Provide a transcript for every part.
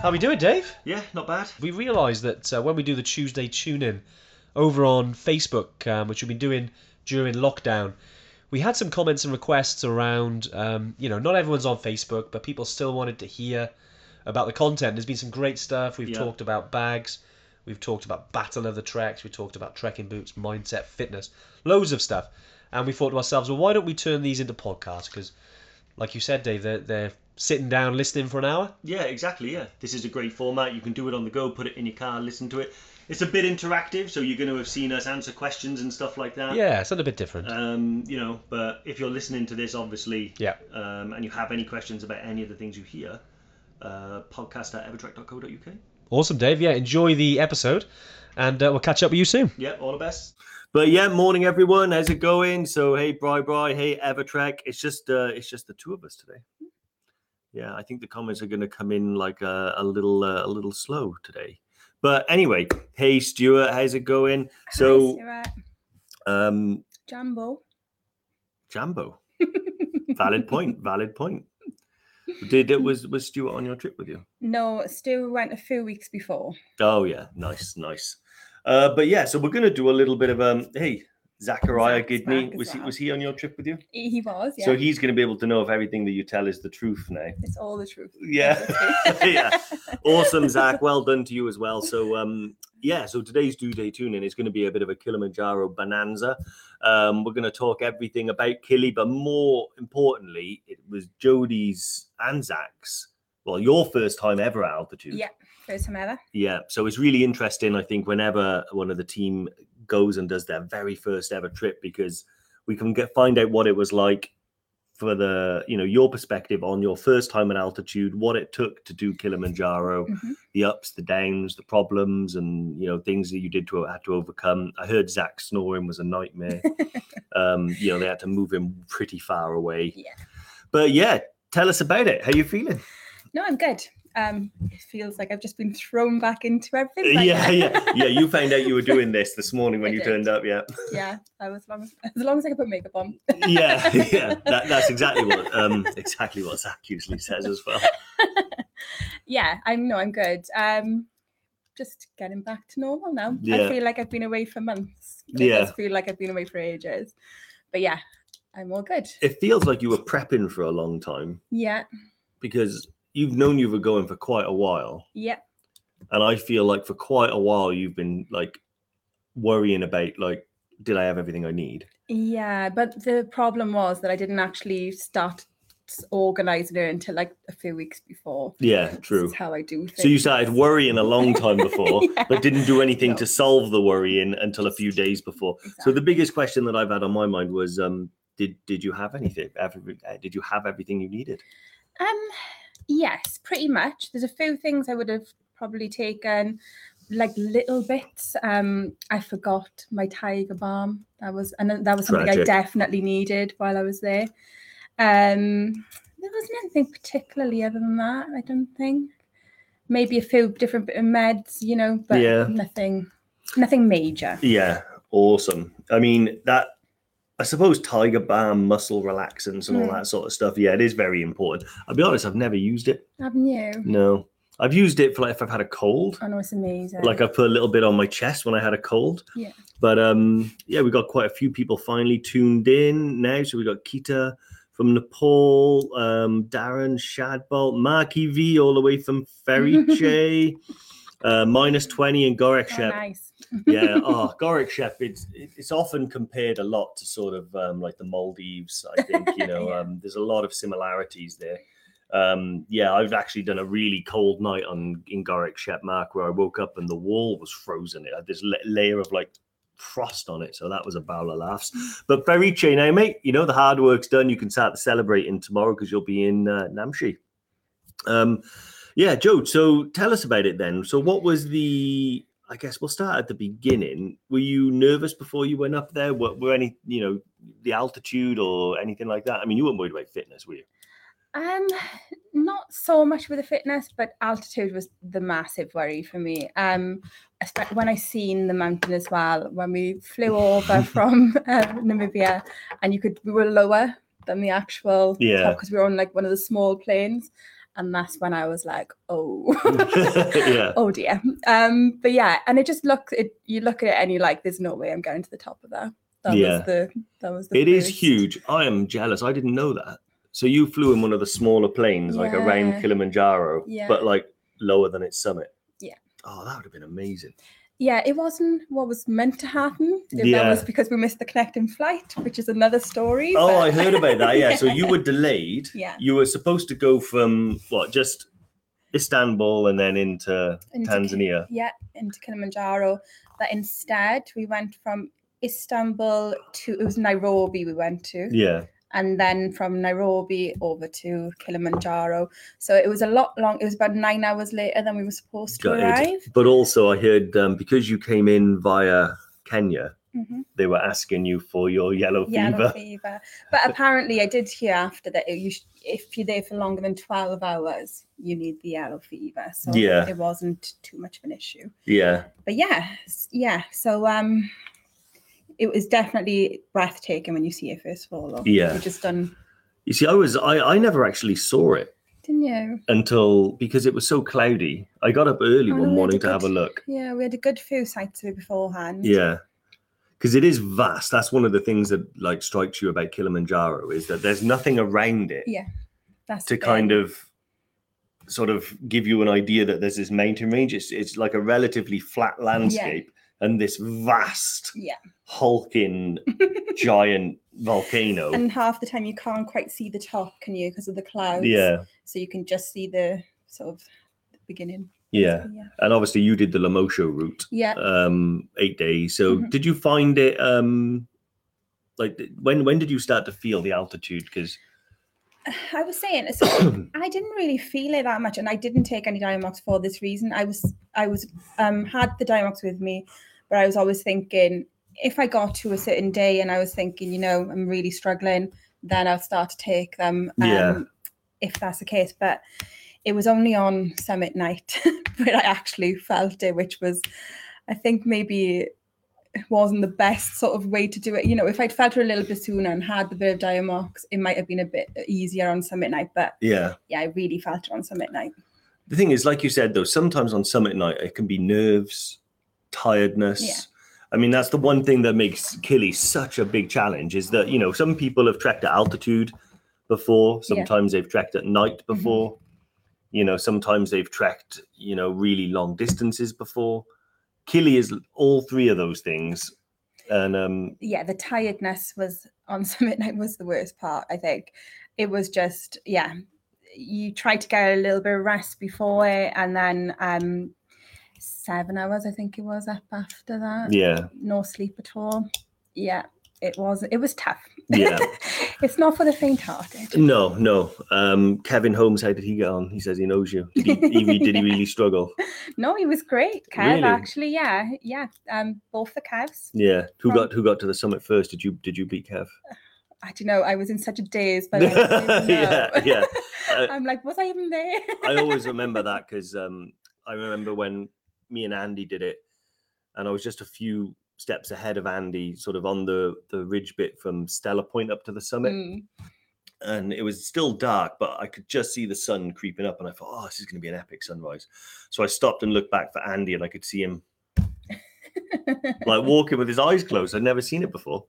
How we doing, Dave? Yeah, not bad. We realised that when we do the Tuesday Tune-In over on Facebook, which we've been doing during lockdown, we had some comments and requests around, not everyone's on Facebook, but people still wanted to hear about the content. There's been some great stuff. We've talked about bags. We've talked about Battle of the Treks. We talked about trekking boots, mindset, fitness, loads of stuff. And we thought to ourselves, well, why don't we turn these into podcasts? Because, like you said, Dave, they're sitting down, listening for an hour. Yeah, exactly, yeah. This is a great format. You can do it on the go, put it in your car, listen to it. It's a bit interactive, so you're going to have seen us answer questions and stuff like that. Yeah, it's a little bit different. But if you're listening to this, obviously, and you have any questions about any of the things you hear, podcast@evertrack.co.uk. Awesome, Dave. Yeah, enjoy the episode, and we'll catch up with you soon. Yeah, all the best. But yeah, morning everyone. How's it going? So hey, Bri, hey EverTrack. It's just the two of us today. Yeah, I think the comments are going to come in like a little slow today. But anyway, hey Stuart, how's it going? So, hi, Jambo. Valid point. Was Stuart on your trip with you? No, Stu went a few weeks before. Oh yeah, nice. But yeah, so we're gonna do a little bit of Zachariah Gidney. Was he on your trip with you? He was. Yeah. So he's gonna be able to know if everything that you tell is the truth now. It's all the truth. Yeah. Yeah. Awesome, Zach. Well done to you as well. So so today's Tuesday Tune-In is going to be a bit of a Kilimanjaro bonanza. We're going to talk everything about Kili, but more importantly, it was Jodie's and Zach's, well, your first time ever at altitude. Yeah, first time ever. Yeah, so it's really interesting, I think, whenever one of the team goes and does their very first ever trip, because we can find out what it was like for the, your perspective on your first time at altitude, what it took to do Kilimanjaro, mm-hmm. the ups, the downs, the problems, and, things that you had to overcome. I heard Zach snoring was a nightmare. They had to move him pretty far away. Yeah. But yeah, tell us about it. How are you feeling? No, I'm good. It feels like I've just been thrown back into everything. Yeah. You found out you were doing this morning when you turned up, yeah. Yeah, I was as long as I could put makeup on. Yeah. That's exactly what Zach usually says as well. Yeah, I'm good. Just getting back to normal now. Yeah. I feel like I've been away for months. I feel like I've been away for ages. But yeah, I'm all good. It feels like you were prepping for a long time. Yeah. Because you've known you were going for quite a while. Yeah. And I feel like for quite a while you've been like worrying about like, did I have everything I need? Yeah, but the problem was that I didn't actually start organising it until like a few weeks before. Yeah, true. That's how I do things. So you started worrying a long time before, but didn't do anything to solve the worrying until a few days before. Exactly. So the biggest question that I've had on my mind was, did you have anything? Did you have everything you needed? Yes, pretty much. There's a few things I would have probably taken, like little bits. I forgot my tiger balm. That was something tragic. I definitely needed while I was there. There wasn't anything particularly other than that, I don't think. Maybe a few different meds, but nothing major. Yeah, awesome. I mean, that, I suppose tiger balm, muscle relaxants and all that sort of stuff. Yeah, it is very important. I'll be honest, I've never used it. Haven't you? No. I've used it for like if I've had a cold. I know, it's amazing. Like I put a little bit on my chest when I had a cold. Yeah. But we got quite a few people finally tuned in now. So we got Kita from Nepal, Darren Shadbolt, Marky V all the way from Feriche, -20 in Gorak Shep. Nice. Yeah, Gorak Shep, it's often compared a lot to sort of like the Maldives, I think, there's a lot of similarities there. I've actually done a really cold night in Gorak Shep, Mark, where I woke up and the wall was frozen. It had this layer of like frost on it, so that was a barrel of laughs. But Feriche now, mate, the hard work's done. You can start celebrating tomorrow because you'll be in Namshi. Yeah, Joe, so tell us about it then. So what was the... I guess we'll start at the beginning. Were you nervous before you went up there? Were any, the altitude or anything like that? I mean, you weren't worried about fitness, were you? Not so much with the fitness, but altitude was the massive worry for me. When I seen the mountain as well, when we flew over from Namibia, and we were lower than the actual top, because we were on like one of the small planes, and that's when I was like, oh, oh dear. But yeah, and it just you look at it and you're like, there's no way I'm going to the top of that. That was the It first. Is huge. I am jealous. I didn't know that. So you flew in one of the smaller planes, like around Kilimanjaro, but like lower than its summit. Yeah. Oh, that would have been amazing. Yeah, it wasn't what was meant to happen. That was because we missed the connecting flight, which is another story. Oh, but... I heard about that. Yeah. So you were delayed. Yeah. You were supposed to go from just Istanbul and then into Tanzania. Into Kilimanjaro. But instead, we went from Istanbul to Nairobi. We went to. Yeah. And then from Nairobi over to Kilimanjaro. So it was a lot long. It was about 9 hours later than we were supposed to arrive. But also I heard because you came in via Kenya, they were asking you for your yellow fever. But apparently I did hear after that, if you're there for longer than 12 hours, you need the yellow fever. So it wasn't too much of an issue. Yeah. But so... it was definitely breathtaking when you see it first of all. Yeah. Just done. You see, I never actually saw it. Didn't you? Because it was so cloudy. I got up early one morning to have a look. Yeah, we had a good few sights of it beforehand. Yeah. Because it is vast. That's one of the things that like strikes you about Kilimanjaro is that there's nothing around it. Yeah. That's to kind of sort of give you an idea that there's this mountain range. It's like a relatively flat landscape. Yeah. And this vast, hulking, giant volcano. And half the time you can't quite see the top, can you? Because of the clouds. Yeah. So you can just see the sort of the beginning. Yeah. And obviously you did the Lemosho route. Yeah. 8 days. So did you find it, when did you start to feel the altitude? Because... I was saying, so I didn't really feel it that much, and I didn't take any Diamox for this reason. I had the Diamox with me, but I was always thinking if I got to a certain day and I was thinking, I'm really struggling, then I'll start to take them. If that's the case, but it was only on summit night where I actually felt it, which was, I think maybe. It wasn't the best sort of way to do it. If I'd felt her a little bit sooner and had the bit of Diamox, it might have been a bit easier on summit night. But I really felt it on summit night. The thing is, like you said, though, sometimes on summit night, it can be nerves, tiredness. Yeah. I mean, that's the one thing that makes Kili such a big challenge is that, some people have trekked at altitude before. Sometimes they've trekked at night before. Sometimes they've trekked, really long distances before. Kili is all three of those things, and the tiredness was on summit night was the worst part. I think it was just you try to get a little bit of rest before it, and then 7 hours I think it was up after that. Yeah, no sleep at all. Yeah, it was tough. Yeah, it's not for the faint-hearted. No. Kevin Holmes, how did he get on? He says he knows you. Did he really struggle? No, he was great, Kev. Really? Actually, yeah. Both the Kevs. Yeah, who got to the summit first? Did you beat Kev? I don't know. I was in such a daze, but yeah. I'm like, was I even there? I always remember that because I remember when me and Andy did it, and I was just a few steps ahead of Andy, sort of on the ridge bit from Stella Point up to the summit. And it was still dark, but I could just see the sun creeping up, and I thought, oh, this is going to be an epic sunrise. So I stopped and looked back for Andy, and I could see him like walking with his eyes closed. I'd never seen it before.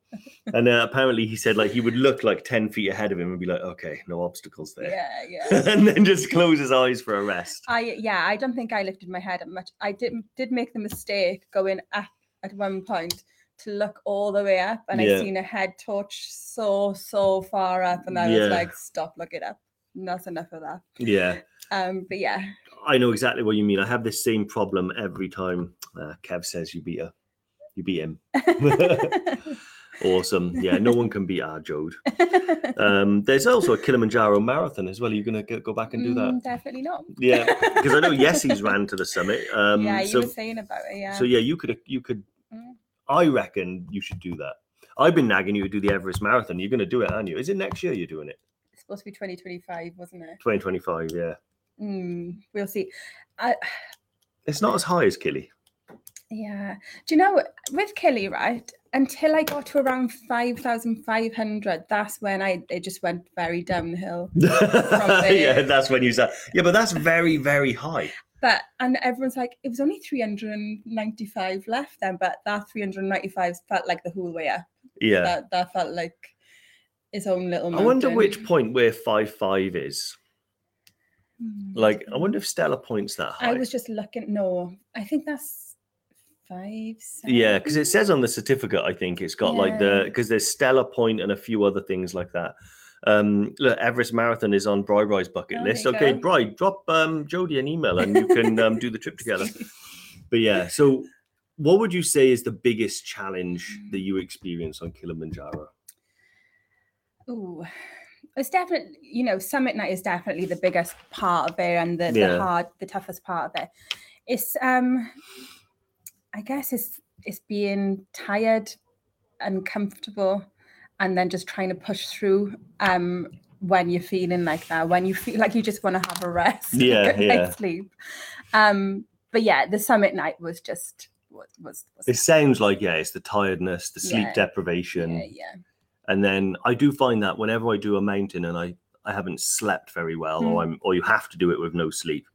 And apparently he said like he would look like 10 feet ahead of him and be like, okay, no obstacles there. Yeah. And then just close his eyes for a rest. I don't think I lifted my head up much. I did make the mistake going up at one point to look all the way up, and I seen a head torch so far up, and I was like, stop, look it up, not enough of that. But I know exactly what you mean. I have this same problem every time Kev says you beat him. Awesome. Yeah, no one can beat our Jode. There's also a Kilimanjaro marathon as well. Are you going to go back and do that? Definitely not. Yeah, because I know Yessi's ran to the summit. You were saying about it. Yeah. So yeah, you could. I reckon you should do that. I've been nagging you to do the Everest marathon. You're going to do it, aren't you? Is it next year you're doing it? It's supposed to be 2025, wasn't it? 2025, yeah. We'll see. It's not as high as Kili. Yeah. Do you know, with Kili, right, until I got to around 5,500, that's when it just went very downhill. Yeah, that's when you said, yeah, but that's very, very high. But, and everyone's like, it was only 395 left then, but that 395 felt like the whole way up. Yeah. That felt like its own little mountain. I wonder which point where 5.5 is. Like, I wonder if Stella Point's that high. I was just looking. No, I think that's 5.7. Yeah, because it says on the certificate, I think it's got like because there's Stella Point and a few other things like that. Look, Everest Marathon is on Bri Ri's bucket list. Okay, Bri, drop Jodie an email and you can do the trip together. But yeah, so what would you say is the biggest challenge that you experience on Kilimanjaro? Ooh. It's definitely, you know, summit night is definitely the biggest part of it and the toughest part of it. It's, I guess it's being tired and comfortable and then just trying to push through when you're feeling like that, when you feel like you just want to have a rest. Yeah, yeah. Sleep. But yeah, the summit night was just... was it sounds like, yeah, it's the tiredness, the sleep deprivation. Yeah, yeah. And then I do find that whenever I do a mountain and I haven't slept very well, or you have to do it with no sleep,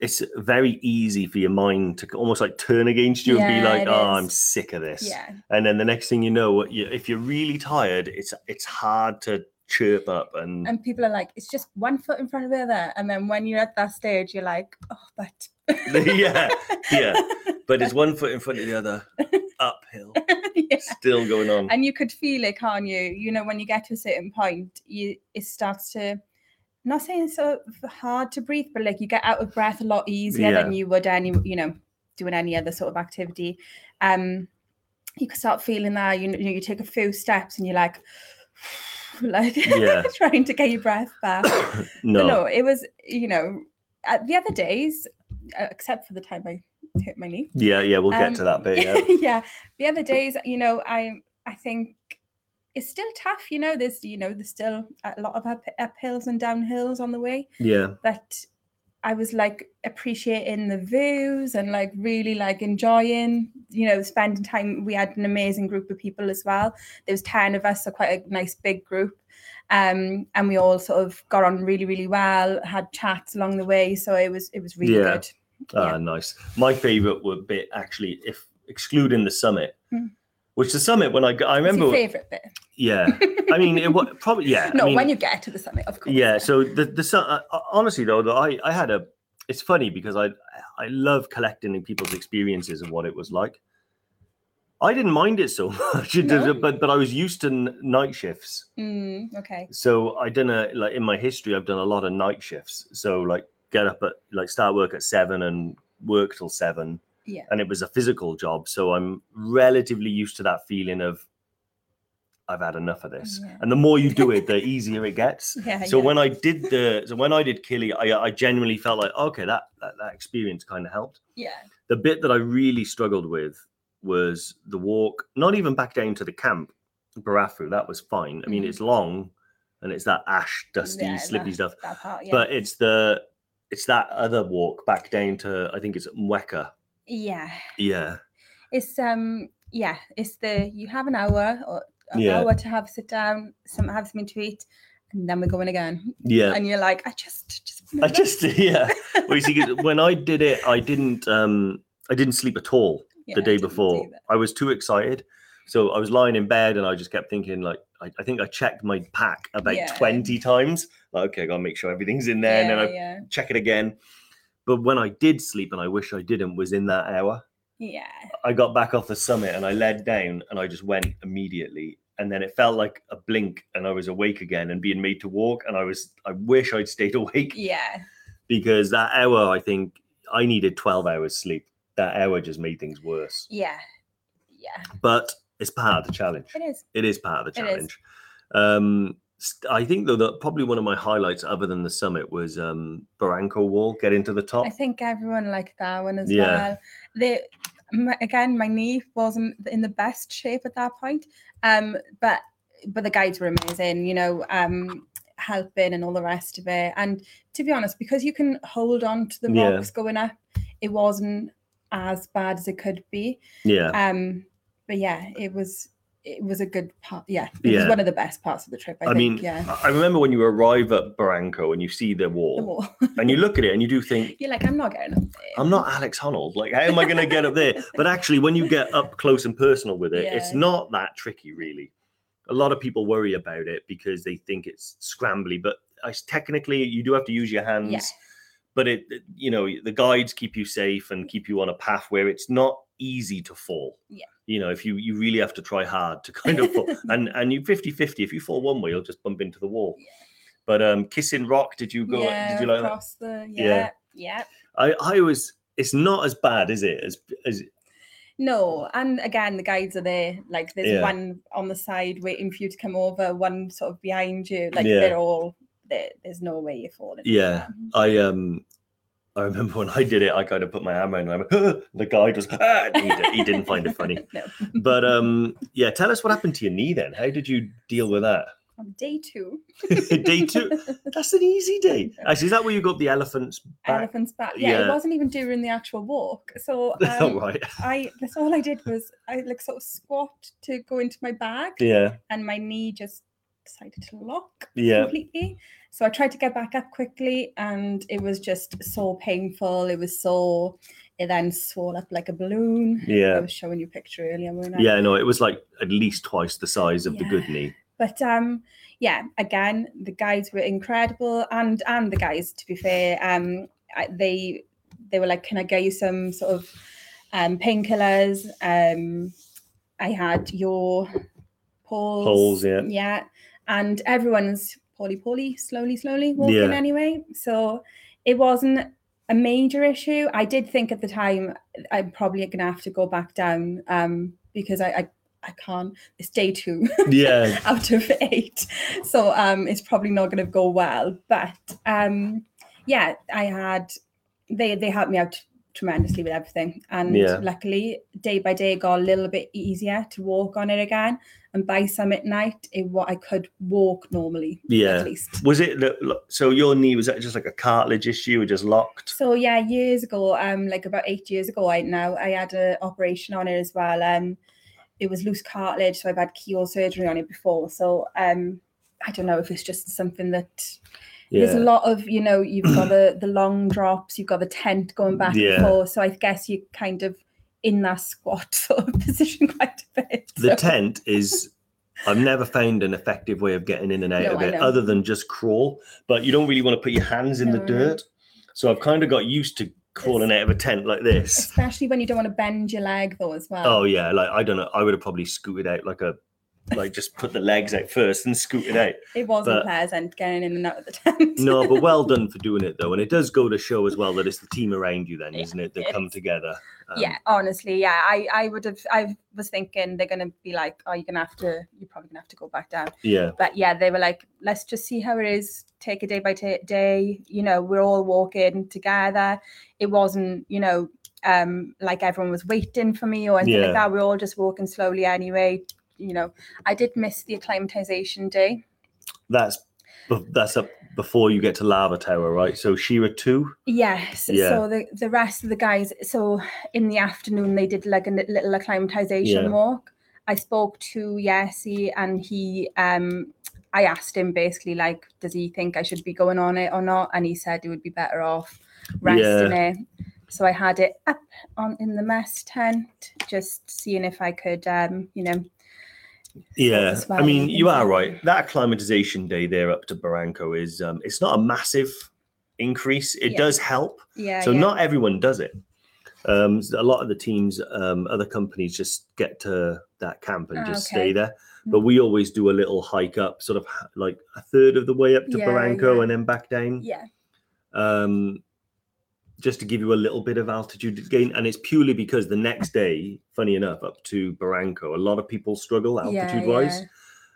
it's very easy for your mind to almost like turn against you and be like, oh, I'm sick of this. Yeah. And then the next thing you know, if you're really tired, it's hard to chirp up. And people are like, it's just one foot in front of the other. And then when you're at that stage, you're like, oh, but. Yeah. But it's one foot in front of the other. Uphill. Still going on, and you could feel it, can't you? You know, when you get to a certain point, it starts to, I'm not saying it's so hard to breathe, but like you get out of breath a lot easier than you would doing any other sort of activity. You can start feeling that. You know, you take a few steps and you're like trying to get your breath back. No, it was the other days, except for the time I hit my knee. Yeah, we'll get to that bit. Yeah. The other days, I think it's still tough. There's still a lot of uphills and downhills on the way. Yeah, but I was like appreciating the views and like really like enjoying, spending time. We had an amazing group of people as well. There was 10 of us, so quite a nice big group. And we all sort of got on really, really well. Had chats along the way, so it was really good. Ah, nice. My favorite would be actually, if excluding the summit, which the summit when I remember. It's your favorite bit. Yeah, I mean it was probably when you get to the summit, of course. Yeah. So the honestly though, I had a. It's funny because I love collecting people's experiences of what it was like. I didn't mind it so much, but I was used to night shifts. Okay. So I done in my history, I've done a lot of night shifts. So like. Get up at start work at 7 and work till 7. Yeah. And it was a physical job. So I'm relatively used to that feeling of I've had enough of this. Yeah. And the more you do it, the easier it gets. When I did Kili, I genuinely felt like, okay, that experience kind of helped. Yeah. The bit that I really struggled with was the walk, not even back down to the camp, Barafu. That was fine. I mean, it's long and it's that ash, dusty, slippy stuff. That part, yeah. But it's that other walk back down to, I think it's Mweka. Yeah. Yeah. It's, you have an hour or an hour to have a sit down, have something to eat, and then we're going again. Yeah. And you're like, I just. Well, you see, when I did it, I didn't sleep at all the day before. I was too excited. So I was lying in bed and I just kept thinking like, I think I checked my pack about 20 times. Like, okay, I got to make sure everything's in there. And then I check it again. But when I did sleep, and I wish I didn't, was in that hour. Yeah. I got back off the summit and I led down and I just went immediately. And then it felt like a blink and I was awake again and being made to walk. And I wish I'd stayed awake. Yeah. Because that hour, I think I needed 12 hours sleep. That hour just made things worse. Yeah. Yeah. But... it's part of the challenge. It is part of the challenge. I think, though, that probably one of my highlights other than the summit was Barranco Wall, getting to the top. I think everyone liked that one as well. My knee wasn't in the best shape at that point, but the guides were amazing. helping and all the rest of it. And to be honest, because you can hold on to the rocks going up, it wasn't as bad as it could be. But yeah, it was a good part. It was one of the best parts of the trip, I think. I remember when you arrive at Barranco and you see the wall. And you look at it and you do think, you're like, I'm not getting up there. I'm not Alex Honnold. Like, how am I going to get up there? But actually, when you get up close and personal with it, it's not that tricky, really. A lot of people worry about it because they think it's scrambly, but technically you do have to use your hands. But the guides keep you safe and keep you on a path where it's not easy to fall. If you really have to try hard to kind of fall. and you 50-50, if you fall one way, you'll just bump into the wall. But Kissing Rock, did you go? Did you like across that? I was. It's not as bad, is it? As no, and again, the guides are there. Like, there's one on the side waiting for you to come over, one sort of behind you. Like, they're all there. There's no way you're falling. I remember when I did it, I kind of put my arm around and I went, the guide was, he didn't find it funny. No. But tell us what happened to your knee then. How did you deal with that? On day two. Day two? That's an easy day. Actually, is that where you got the elephant's back? Elephant's back. Yeah, it wasn't even during the actual walk. So that's all I did was I sort of squat to go into my bag. Yeah. And my knee just decided to lock completely. So I tried to get back up quickly and it was just so painful. It was sore. It then swelled up like a balloon. Yeah. I was showing you a picture earlier. It was like at least twice the size of the good knee. But again, the guides were incredible. And the guys, to be fair, they were like, can I get you some sort of painkillers? I had your poles. Poles, yeah. Yeah. And everyone's poorly, slowly walking anyway. So it wasn't a major issue. I did think at the time I'm probably going to have to go back down because I can't. It's day two out of 8. So it's probably not going to go well. But I had, they helped me out tremendously with everything. And luckily, day by day, it got a little bit easier to walk on it again. And by summit night, I could walk normally. Yeah. At least. Was it so? Your knee, was that just like a cartilage issue, or just locked? So years ago, about 8 years ago, I had an operation on it as well. It was loose cartilage, so I've had keyhole surgery on it before. So I don't know if it's just something that. Yeah. There's a lot of, you've got the long drops, you've got the tent going back and forth. So I guess you kind of in that squat sort of position quite a bit. The tent is, I've never found an effective way of getting in and out of it other than just crawl. But you don't really want to put your hands in the dirt. So I've kind of got used to crawling out of a tent like this. Especially when you don't want to bend your leg though as well. Oh yeah, I don't know. I would have probably scooted out just put the legs out first and scoot it out. It wasn't pleasant getting in and out of the tent. No, but well done for doing it though. And it does go to show as well that it's the team around you then, isn't it? That come together. Honestly, I was thinking they're going to be like, oh, you're probably going to have to go back down. Yeah. But yeah, they were like, let's just see how it is. Take it day by day. We're all walking together. It wasn't, everyone was waiting for me or anything like that. We're all just walking slowly anyway. I did miss the acclimatization day. That's up before you get to Lava Tower, right? So Shira 2? Yes. Yeah. So the rest of the guys, so in the afternoon, they did like a little acclimatization walk. I spoke to Yessi and he, I asked him basically, does he think I should be going on it or not? And he said he would be better off resting it. So I had it up in the mess tent, just seeing if I could, you are right. That acclimatization day there up to Barranco is it's not a massive increase. It does help. Not everyone does it. A lot of the teams, other companies just get to that camp and just stay there. But we always do a little hike up, sort of like a third of the way up to Barranco and then back down. Yeah. Just to give you a little bit of altitude gain. And it's purely because the next day, funny enough, up to Barranco, a lot of people struggle altitude-wise. Yeah.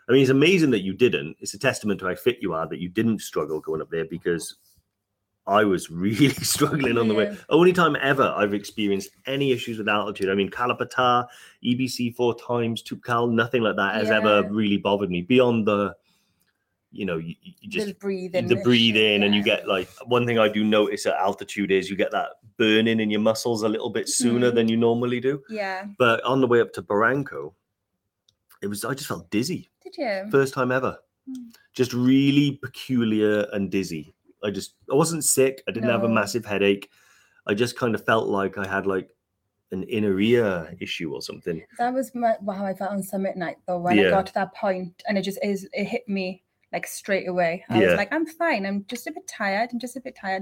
I mean, it's amazing that you didn't. It's a testament to how fit you are that you didn't struggle going up there because I was really struggling on the way. Only time ever I've experienced any issues with altitude. I mean, Kalapatar, EBC 4 times, Toubkal, nothing like that has ever really bothered me beyond the you know, you just the breathe in and you get, like, one thing I do notice at altitude is you get that burning in your muscles a little bit sooner than you normally do. Yeah. But on the way up to Barranco, I just felt dizzy. Did you? First time ever. Just really peculiar and dizzy. I wasn't sick. I didn't have a massive headache. I just kind of felt like I had like an inner ear issue or something. That was how I felt on summit night though, when I got to that point, and it hit me like straight away. I was like, I'm fine. I'm just a bit tired.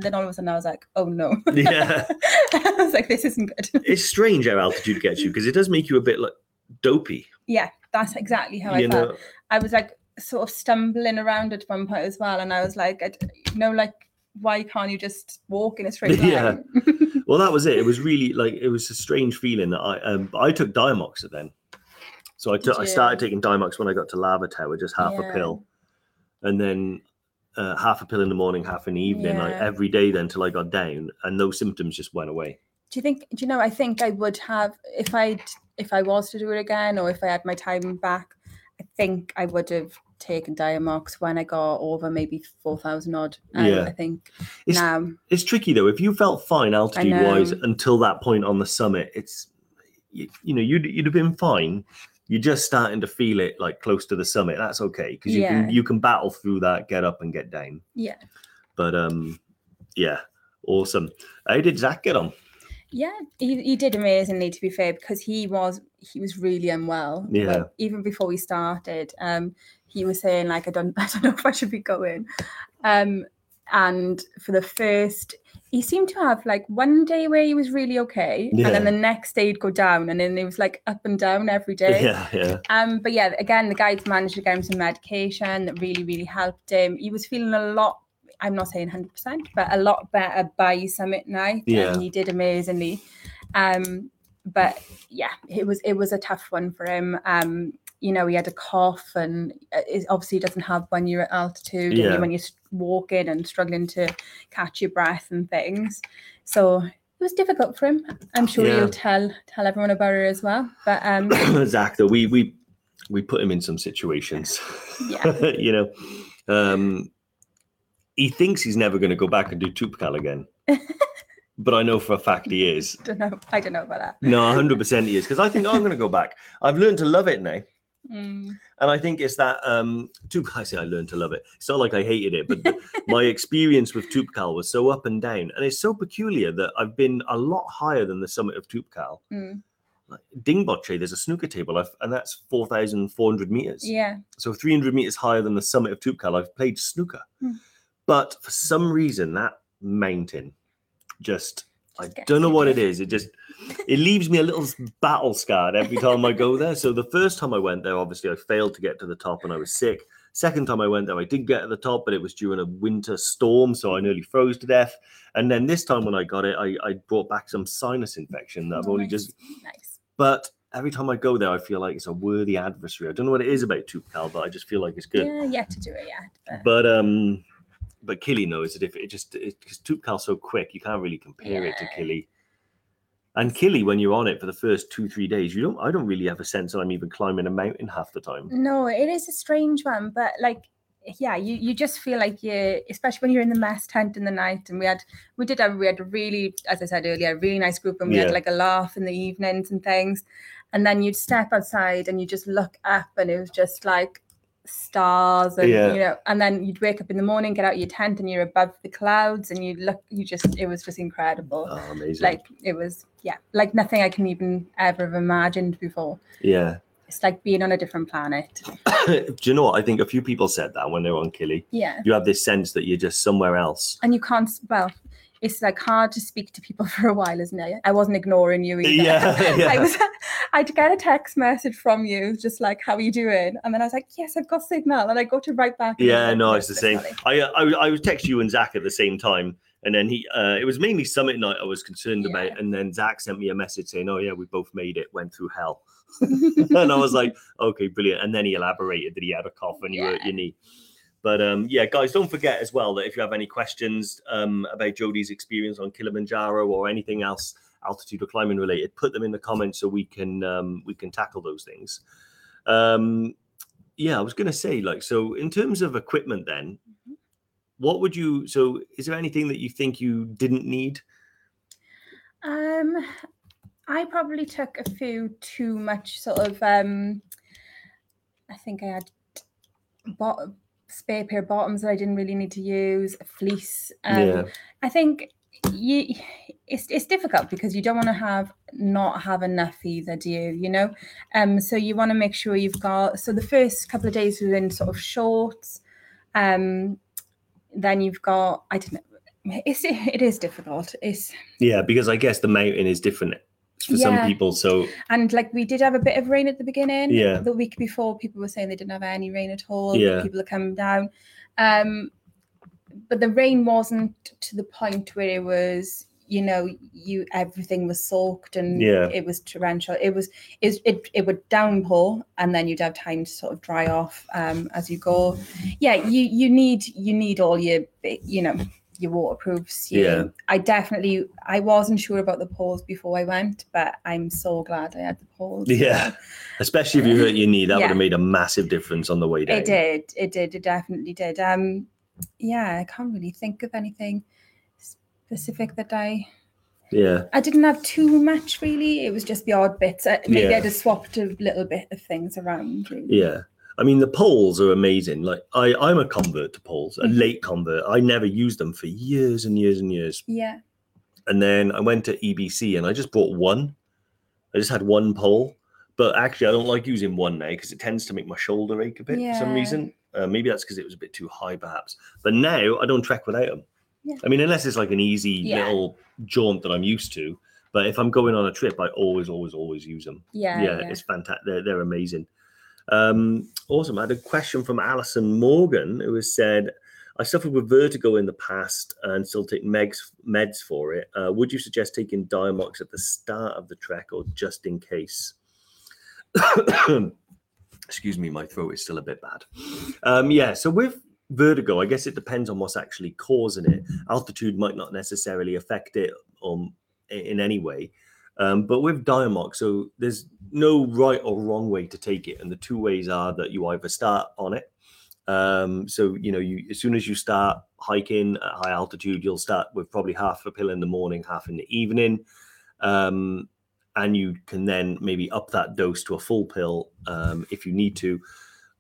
Then all of a sudden I was like, oh no. Yeah. I was like, this isn't good. It's strange how altitude gets you, because it does make you a bit like dopey. Yeah, that's exactly how I felt. I was like sort of stumbling around at one point as well, and I was like, why can't you just walk in a straight line? Yeah. Well, that was it. It was really like, it was a strange feeling that I took Diamox then. So I started taking Diamox when I got to Lava Tower, just half a pill, and then half a pill in the morning, half in the evening, like every day then till I got down, and those symptoms just went away. Do you know, I think I would have, if I was to do it again, or if I had my time back, I think I would have taken Diamox when I got over maybe 4,000 odd. I think it's tricky though. If you felt fine altitude wise until that point on the summit, it's you know you'd have been fine. You're just starting to feel it like close to the summit. That's okay, because you can battle through that, get up and get down. Yeah. But awesome. How did Zach get on? Yeah, he did amazingly, to be fair, because he was really unwell. Yeah. But even before we started, he was saying like, I don't know if I should be going. And for the first, he seemed to have like one day where he was really okay, and then the next day he'd go down, and then it was like up and down every day. Yeah. But yeah, again, the guides managed to get him some medication that really, really helped him. He was feeling a lot. I'm not saying 100%, but a lot better by summit night. Yeah. And he did amazingly. But yeah, it was a tough one for him. You know, he had a cough, and it obviously doesn't help when you're at altitude and when you're walking and struggling to catch your breath and things. So it was difficult for him. I'm sure he'll tell everyone about it as well. But Zach, though, we put him in some situations. Yeah. You know. He thinks he's never going to go back and do Toubkal again. But I know for a fact he is. I don't know about that. No, 100% he is. Because I think I'm going to go back. I've learned to love it now. And I think it's that Toubkal, I say I learned to love it. It's not like I hated it, but my experience with Toubkal was so up and down. And it's so peculiar that I've been a lot higher than the summit of Toubkal. Like Dingboche, there's a snooker table, and that's 4,400 meters. Yeah. So 300 meters higher than the summit of Toubkal, I've played snooker. But for some reason, that mountain just I don't know what it is. It leaves me a little battle scarred every time I go there. So the first time I went there, obviously, I failed to get to the top and I was sick. Second time I went there, I did get to the top, but it was during a winter storm, so I nearly froze to death. And then this time when I got it, I brought back some sinus infection that I've only just... Nice. But... every time I go there, I feel like it's a worthy adversary. I don't know what it is about Toubkal, but I just feel like it's good. Yeah, you have to do it, yeah. But Kili knows that if it just because Toubkal's so quick, you can't really compare it to Kili. And Kili, when you're on it for the first 2-3 days, I don't really have a sense that I'm even climbing a mountain half the time. No, it is a strange one, but like. Yeah, you just feel like you, especially when you're in the mess tent in the night, and we had a really, as I said earlier, a really nice group, and we had like a laugh in the evenings and things, and then you'd step outside and you just look up and it was just like stars, and you know, and then you'd wake up in the morning, get out of your tent, and you're above the clouds, and it was just incredible. Oh, amazing! Like it was, like nothing I can even ever have imagined before. Yeah. It's like being on a different planet. Do you know what? I think a few people said that when they were on Kili. Yeah. You have this sense that you're just somewhere else. And you can't, well, it's like hard to speak to people for a while, isn't it? I wasn't ignoring you either. Yeah, yeah. I'd get a text message from you just like, how are you doing? And then I was like, yes, I've got signal. And I go to right back. Yeah, like, no, it's the same. I was texting you and Zach at the same time. And then he, it was mainly summit night I was concerned about. And then Zach sent me a message saying, oh, yeah, we both made it, went through hell. And I was like, okay, brilliant. And then he elaborated that he had a cough and you were at your knee. But guys, don't forget as well that if you have any questions about Jodie's experience on Kilimanjaro or anything else altitude or climbing related, put them in the comments so we can tackle those things. Yeah, I was going to say, like, so in terms of equipment then, mm-hmm. what would you, so is there anything that you think you didn't need? I probably took a few too much sort of, I think I had spare pair of bottoms that I didn't really need to use, a fleece. Yeah. I think it's difficult because you don't want to not have enough either, do you? You know, so you want to make sure you've got. So the first couple of days were in sort of shorts. Then you've got, I don't know. It is difficult. Because I guess the mountain is different for some people. So, and like we did have a bit of rain at the beginning. Yeah. The week before, people were saying they didn't have any rain at all. Yeah. People are coming down. But the rain wasn't to the point where it was, you know, everything was soaked and it was torrential. It would downpour and then you'd have time to sort of dry off as you go. Yeah, you need all your, you know, your waterproofs. I wasn't sure about the poles before I went, but I'm so glad I had the poles. Yeah, especially if you hurt your knee, that would have made a massive difference on the way down. It definitely did. I can't really think of anything specific that I didn't have too much really. It was just the odd bits. Maybe I just swapped a little bit of things around. Really. Yeah. I mean, the poles are amazing. Like I'm a convert to poles, a late convert. I never used them for years and years and years. Yeah. And then I went to EBC and I just bought one. I just had one pole, but actually I don't like using one now because it tends to make my shoulder ache a bit for some reason. Maybe that's because it was a bit too high, perhaps. But now I don't trek without them. Yeah. I mean, unless it's like an easy little jaunt that I'm used to. But if I'm going on a trip, I always, always, always use them. Yeah. It's fantastic. They're amazing. Awesome. I had a question from Alison Morgan, who has said, I suffered with vertigo in the past and still take meds for it. Would you suggest taking Diamox at the start of the trek or just in case? Excuse me, my throat is still a bit bad. So with vertigo, I guess it depends on what's actually causing it. Altitude might not necessarily affect it in any way. But with Diamox, so there's no right or wrong way to take it. And the two ways are that you either start on it. So, you know, as soon as you start hiking at high altitude, you'll start with probably half a pill in the morning, half in the evening. And you can then maybe up that dose to a full pill if you need to.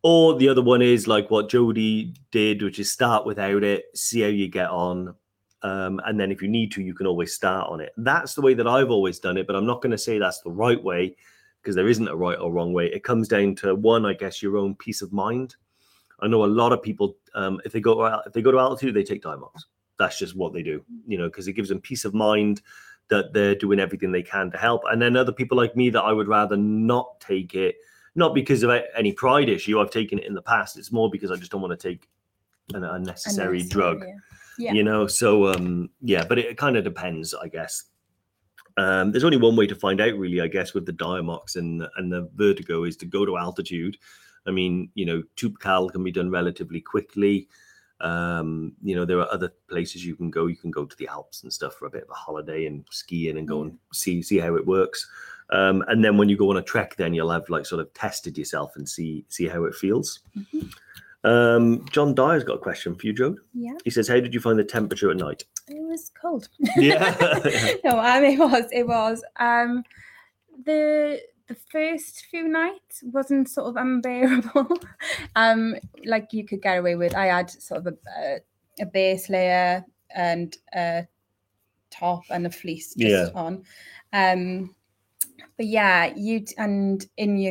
Or the other one is like what Jodie did, which is start without it, see how you get on. And then if you need to, you can always start on it. That's the way that I've always done it, but I'm not going to say that's the right way because there isn't a right or wrong way. It comes down to one, I guess, your own peace of mind. I know a lot of people, if they go to altitude, they take Diamox. That's just what they do, you know, because it gives them peace of mind that they're doing everything they can to help. And then other people like me that I would rather not take it, not because of any pride issue. I've taken it in the past. It's more because I just don't want to take an unnecessary drug, you know? So, but it kind of depends, I guess. There's only one way to find out really, I guess, with the Diamox and the vertigo is to go to altitude. I mean, you know, Toubkal can be done relatively quickly. You know, there are other places you can go. You can go to the Alps and stuff for a bit of a holiday and ski in and go and see how it works. And then when you go on a trek, then you'll have like sort of tested yourself and see how it feels. Mm-hmm. John Dyer's got a question for you, Jode. Yeah. He says, how did you find the temperature at night? It was cold. Yeah. No, it was. The first few nights wasn't sort of unbearable. Like you could get away with. I had sort of a base layer and a top and a fleece just on. But yeah, in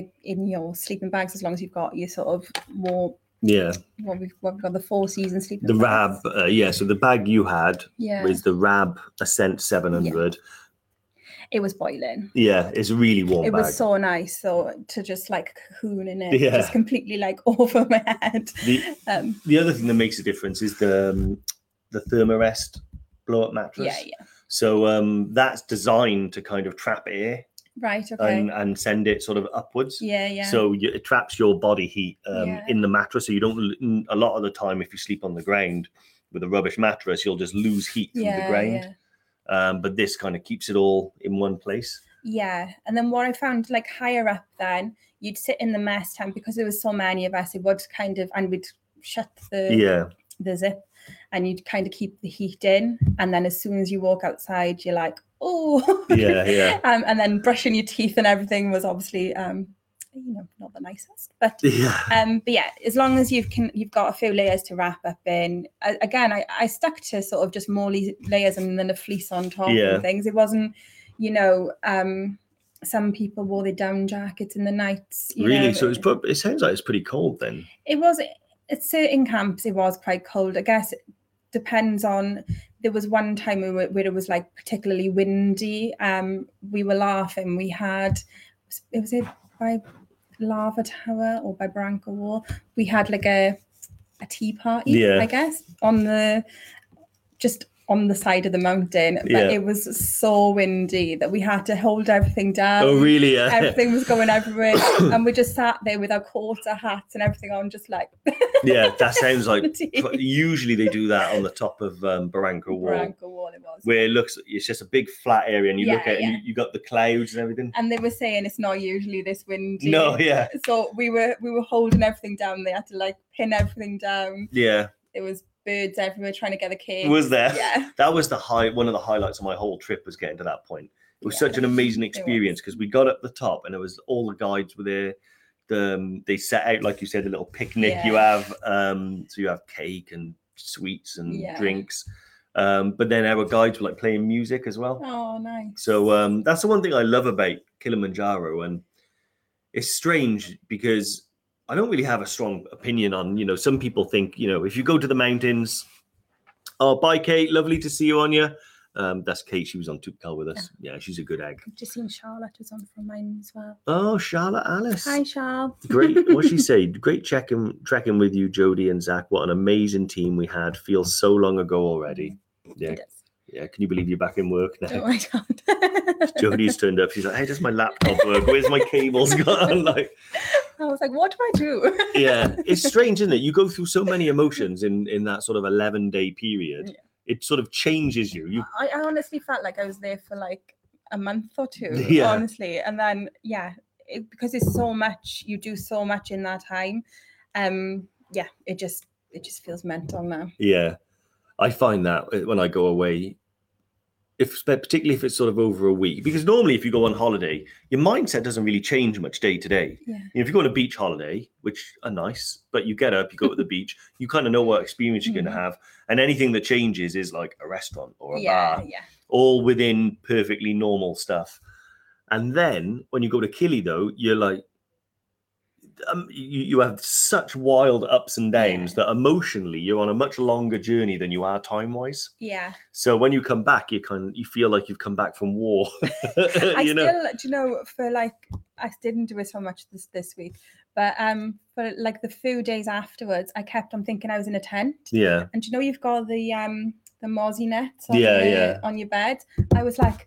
your sleeping bags, as long as you've got your sort of more. Yeah. What we've got the four season sleeping bags. The Rab, so the bag you had was the Rab Ascent 700. Yeah. It was boiling. Yeah, it's really warm. It was so nice. So to just like cocoon in it, just completely like over my head. The other thing that makes a difference is the Thermarest blow up mattress. Yeah. So that's designed to kind of trap air. Right. Okay. And send it sort of upwards. Yeah. So it traps your body heat in the mattress. So you don't. A lot of the time, if you sleep on the ground with a rubbish mattress, you'll just lose heat from the ground. Yeah. But this kind of keeps it all in one place. Yeah. And then what I found, like higher up then, you'd sit in the mess tent because there was so many of us, it would kind of, and we'd shut the zip and you'd kind of keep the heat in. And then as soon as you walk outside, you're like, oh, yeah. And then brushing your teeth and everything was obviously, not the nicest, but yeah, as long as you've got a few layers to wrap up in. Again, I stuck to sort of just more layers and then a fleece on top and things. It wasn't, some people wore their down jackets in the nights. Really? So it sounds like it's pretty cold then. It was. At certain camps, it was quite cold. I guess it depends on. There was one time where it was like particularly windy. We were laughing. We had by Lava Tower or by Barranco Wall, we had like a tea party, I guess, on the side of the mountain. But it was so windy that we had to hold everything down. Oh, really? Yeah. Everything was going everywhere. And we just sat there with our quarter hats and everything on, just like... Yeah, that sounds like... Usually they do that on the top of Barranco Wall. Barranco Wall, it was. Where it looks... It's just a big flat area and you look at it and you got the clouds and everything. And they were saying it's not usually this windy. No, yeah. So we were holding everything down. They had to, like, pin everything down. Yeah. It was... Birds everywhere trying to get the cake. Was there? Yeah. That was one of the highlights of my whole trip was getting to that point. It was such an amazing experience because we got up the top and it was all the guides were there. They set out, like you said, a little picnic. You have so you have cake and sweets and drinks. But then our guides were like playing music as well. Oh, nice. So that's the one thing I love about Kilimanjaro, and it's strange because I don't really have a strong opinion on, some people think, if you go to the mountains, oh, bye, Kate, lovely to see you, Anya. That's Kate. She was on Toubkal with us. Yeah, she's a good egg. I've just seen Charlotte was on from mine as well. Oh, Charlotte Alice. Hi, Charlotte. Great. What'd she say? Great tracking with you, Jodie and Zach. What an amazing team we had. Feels so long ago already. Yeah. Yeah, can you believe you're back in work now? Oh, my God. Jodie's turned up. She's like, hey, does my laptop work? Where's my cables gone? I was like, what do I do? Yeah, it's strange, isn't it? You go through so many emotions in that sort of 11-day period. Yeah. It sort of changes you. I honestly felt like I was there for like a month or two, honestly. And then, because it's so much, you do so much in that time. It just feels mental now. Yeah, I find that when I go away, particularly if it's sort of over a week, because normally if you go on holiday, your mindset doesn't really change much day to day. If you go on a beach holiday, which are nice, but you get up, you go to the beach, you kind of know what experience you're going to have. And anything that changes is like a restaurant or a bar, all within perfectly normal stuff. And then when you go to Kili, though, you're like, you have such wild ups and downs that emotionally you're on a much longer journey than you are time wise. Yeah. So when you come back, you feel like you've come back from war. I didn't do it so much this week, but the few days afterwards, I kept on thinking I was in a tent. Yeah. And you've got the mozzie nets on your bed. I was like,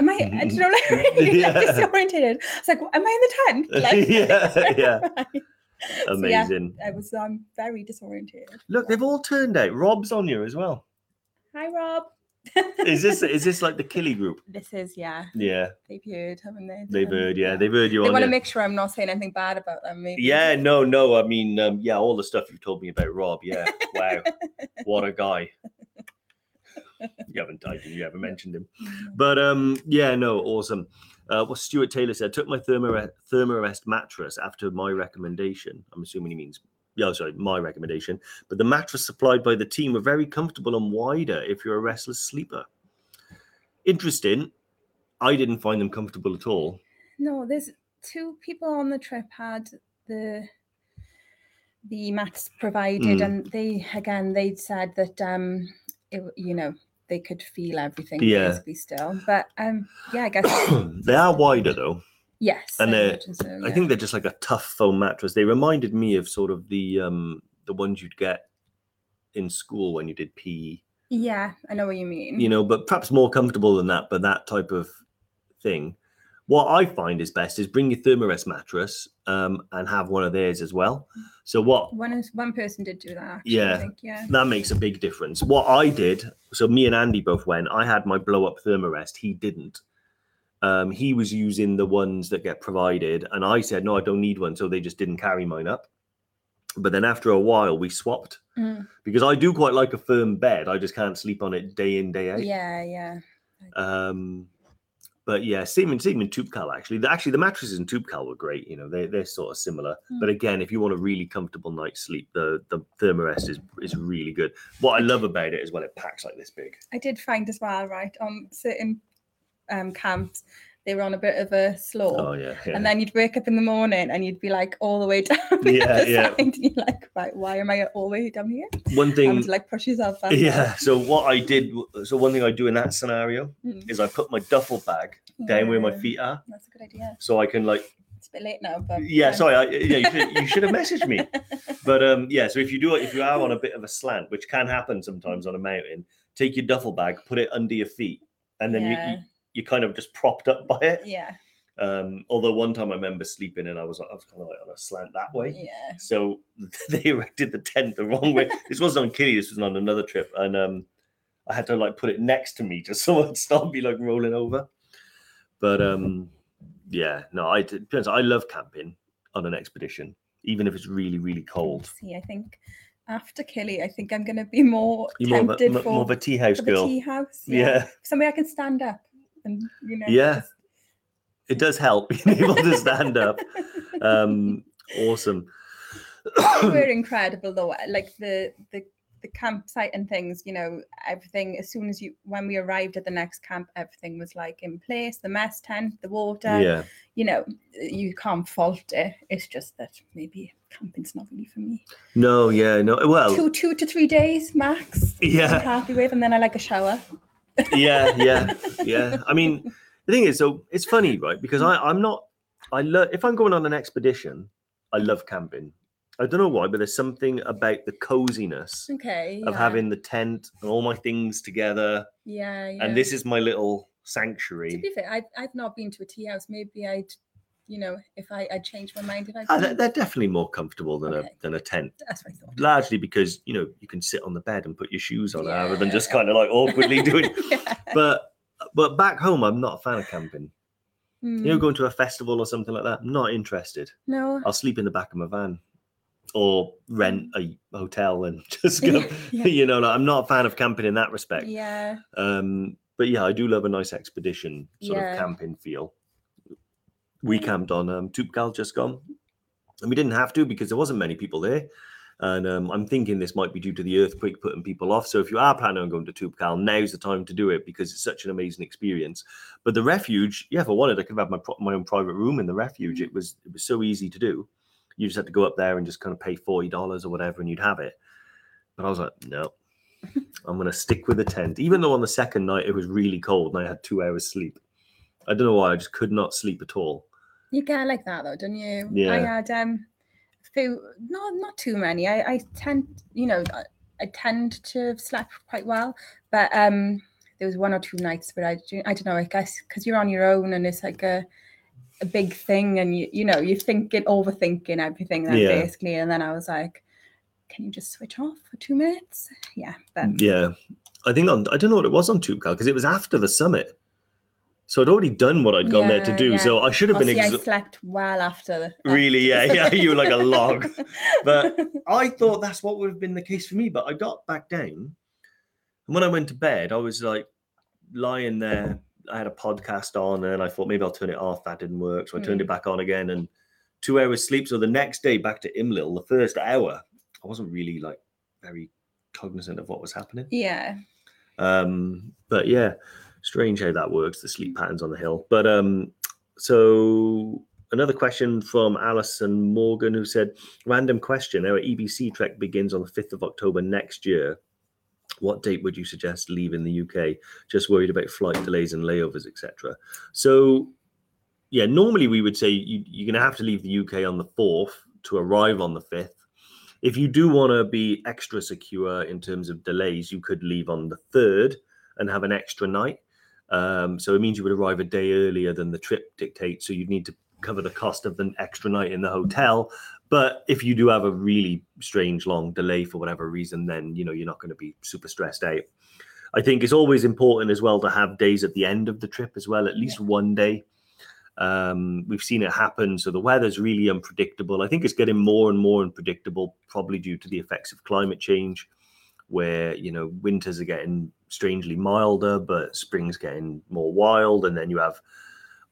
am I? I don't know, disoriented. It's like, am I in the tent? Amazing. So, I was very disoriented. Look, they've all turned out. Rob's on you as well. Hi, Rob. Is this like the Kili group? This is They've heard, haven't they? They've heard, They've heard you. They want to make sure I'm not saying anything bad about them. Maybe. Yeah, no. I mean, all the stuff you've told me about Rob. Yeah, wow, what a guy. You haven't died, you haven't mentioned him. But awesome. What Stuart Taylor said, took my Thermarest mattress after my recommendation. I'm assuming he means, my recommendation. But the mattress supplied by the team were very comfortable and wider if you're a restless sleeper. Interesting. I didn't find them comfortable at all. No, there's two people on the trip had the mats provided, and they'd said that they could feel everything basically still. But I guess they are wider though. Yes. And I think they're just like a tough foam mattress. They reminded me of sort of the ones you'd get in school when you did PE. Yeah, I know what you mean. But perhaps more comfortable than that, but that type of thing. What I find is best is bring your Thermarest mattress and have one of theirs as well. So what... One person did do that, actually, I think, that makes a big difference. What I did, so me and Andy both went, I had my blow-up Thermarest, he didn't. He was using the ones that get provided, and I said, no, I don't need one. So they just didn't carry mine up. But then after a while, we swapped because I do quite like a firm bed. I just can't sleep on it day in, day out. Yeah, yeah. But yeah, same in Toubkal, actually. The mattresses in Toubkal were great. You know, they're sort of similar. But again, if you want a really comfortable night's sleep, the Thermarest is really good. What I love about it is when it packs like this big. I did find as well, right, on certain camps, they were on a bit of a slope. Oh, yeah, yeah. And then you'd wake up in the morning and you'd be like all the way down. The other side. And you're like, right, why am I all the way down here? One thing. And like push yourself back. Yeah. So what I did, one thing I do in that scenario is I put my duffel bag down where my feet are. That's a good idea. So I can like. It's a bit late now, but. Yeah, sorry. You should have messaged me. But so if you are on a bit of a slant, which can happen sometimes on a mountain, take your duffel bag, put it under your feet, and then you're kind of just propped up by it. Yeah. Although one time I remember sleeping and I was kind of like on a slant that way. Yeah. So they erected the tent the wrong way. This wasn't on Killy. This was on another trip. And I had to like put it next to me just so I'd stop me like rolling over. But I love camping on an expedition, even if it's really, really cold. See, I think after Killy, I think I'm going to be more tempted for more of a tea house girl. Tea house. Yeah. Somewhere I can stand up. And, you know, it does help being able to stand up. Awesome. They were incredible though. Like the campsite and things, you know, everything. As soon as when we arrived at the next camp, everything was like in place. The mess tent, the water. Yeah. You know, you can't fault it. It's just that maybe camping's not really for me. No, yeah, no. Well, two to 3 days max. Yeah. I'm happy with, and then I like a shower. Yeah. I mean, the thing is, so it's funny, right? Because if I'm going on an expedition, I love camping. I don't know why, but there's something about the coziness of having the tent and all my things together. Yeah, yeah. And this is my little sanctuary. To be fair, I've not been to a tea house. Maybe I'd, you know, if I changed my mind, they're definitely more comfortable than a tent. That's what I thought. Largely because, you know, you can sit on the bed and put your shoes on rather than just kind of like awkwardly doing. Yeah. But back home, I'm not a fan of camping. You know, going to a festival or something like that, I'm not interested. No, I'll sleep in the back of my van or rent a hotel and just go. Yeah. You know, like, I'm not a fan of camping in that respect. Yeah. But yeah, I do love a nice expedition sort of camping feel. We camped on Toubkal just gone, and we didn't have to because there wasn't many people there. And I'm thinking this might be due to the earthquake putting people off. So if you are planning on going to Toubkal, now's the time to do it because it's such an amazing experience. But the refuge, if I wanted, I could have my own private room in the refuge. It was so easy to do. You just had to go up there and just kind of pay $40 or whatever, and you'd have it. But I was like, no, I'm going to stick with the tent. Even though on the second night it was really cold and I had 2 hours sleep. I don't know why. I just could not sleep at all. You get like that though, don't you? Yeah. I had a few, not too many. I tend to have slept quite well, but there was one or two nights where I don't know, I guess because you're on your own and it's like a big thing, and you know you're overthinking everything then basically, and then I was like, can you just switch off for 2 minutes? Yeah. But yeah, I think I don't know what it was on Toubkal because it was after the summit. So I'd already done what I'd gone there to do. Yeah. So I should have been I slept well after. Really? Yeah. You were like a log. But I thought that's what would have been the case for me. But I got back down, and when I went to bed, I was like lying there. I had a podcast on, and I thought maybe I'll turn it off. That didn't work, so I turned it back on again. And 2 hours sleep. So the next day, back to Imlil, the first hour, I wasn't really like very cognizant of what was happening. Yeah. But yeah. Strange how that works, the sleep patterns on the hill. But so another question from Alison Morgan, who said, random question, our EBC trek begins on the 5th of October next year. What date would you suggest leaving the UK? Just worried about flight delays and layovers, etc. So, yeah, normally we would say you're going to have to leave the UK on the 4th to arrive on the 5th. If you do want to be extra secure in terms of delays, you could leave on the 3rd and have an extra night. So it means you would arrive a day earlier than the trip dictates. So you'd need to cover the cost of an extra night in the hotel. But if you do have a really strange long delay for whatever reason, then, you know, you're not going to be super stressed out. I think it's always important as well to have days at the end of the trip as well, at least one day. We've seen it happen. So the weather's really unpredictable. I think it's getting more and more unpredictable, probably due to the effects of climate change, where, you know, winters are getting strangely milder, but spring's getting more wild. And then you have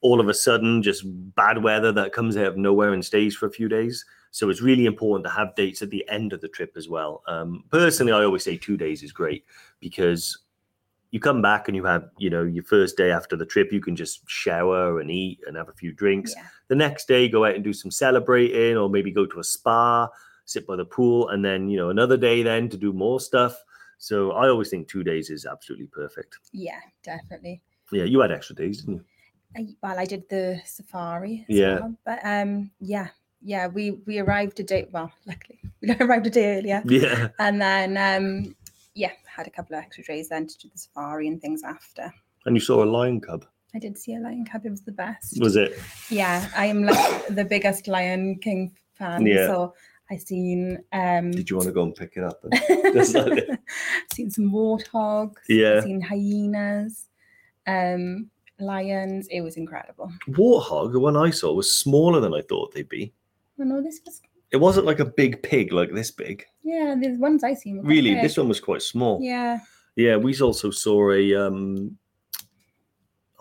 all of a sudden just bad weather that comes out of nowhere and stays for a few days. So it's really important to have dates at the end of the trip as well. Personally, I always say 2 days is great, because you come back and you have, you know, your first day after the trip, you can just shower and eat and have a few drinks. Yeah. The next day, go out and do some celebrating, or maybe go to a spa, sit by the pool, and then, you know, another day then to do more stuff. So I always think 2 days is absolutely perfect. Yeah, definitely. Yeah, you had extra days, didn't you? Well, I did the safari as well, but we arrived a day, well, luckily we arrived a day earlier, and then had a couple of extra days then to do the safari and things after. And you saw a lion cub? I did see a lion cub. It was the best. Was it? Yeah, I am like the biggest Lion King fan, so I seen. Did you want to go and pick it up? Seen some warthogs. Yeah. Seen hyenas. Lions. It was incredible. Warthog, the one I saw, was smaller than I thought they'd be. Oh, no, this was. It wasn't like a big pig, like this big. Yeah, the ones I seen were really big. This one was quite small. Yeah. Yeah, we also saw a.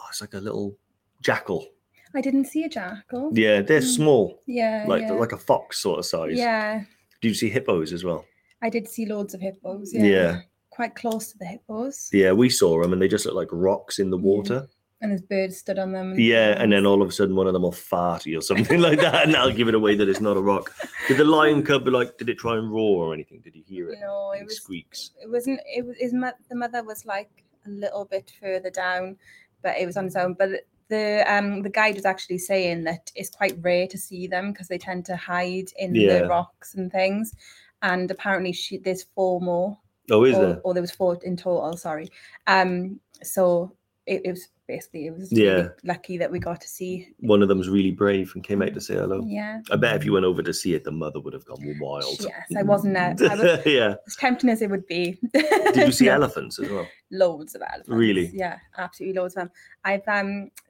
It's like a little jackal. I didn't see a jackal. Yeah, they're small. Yeah, like a fox sort of size. Yeah. Did you see hippos as well? I did see loads of hippos. Yeah. Quite close to the hippos. Yeah, we saw them, and they just look like rocks in the water. And there's birds stood on them. And then all of a sudden one of them will farty or something like that, and that'll give it away that it's not a rock. Did the lion cub, did it try and roar or anything? Did you hear it? No, it was squeaks. It wasn't. It was the mother was like a little bit further down, but it was on its own. But the guide was actually saying that it's quite rare to see them because they tend to hide in the rocks and things. And apparently there's four more. Oh, is there? Or there was four in total. Sorry. So it was. Basically, it was really lucky that we got to see. One of them was really brave and came out to say hello. Yeah. I bet if you went over to see it, the mother would have gone wild. Yes, I wasn't there. As tempting as it would be. Did you see elephants as well? Loads of elephants. Really? Yeah, absolutely loads of them. I've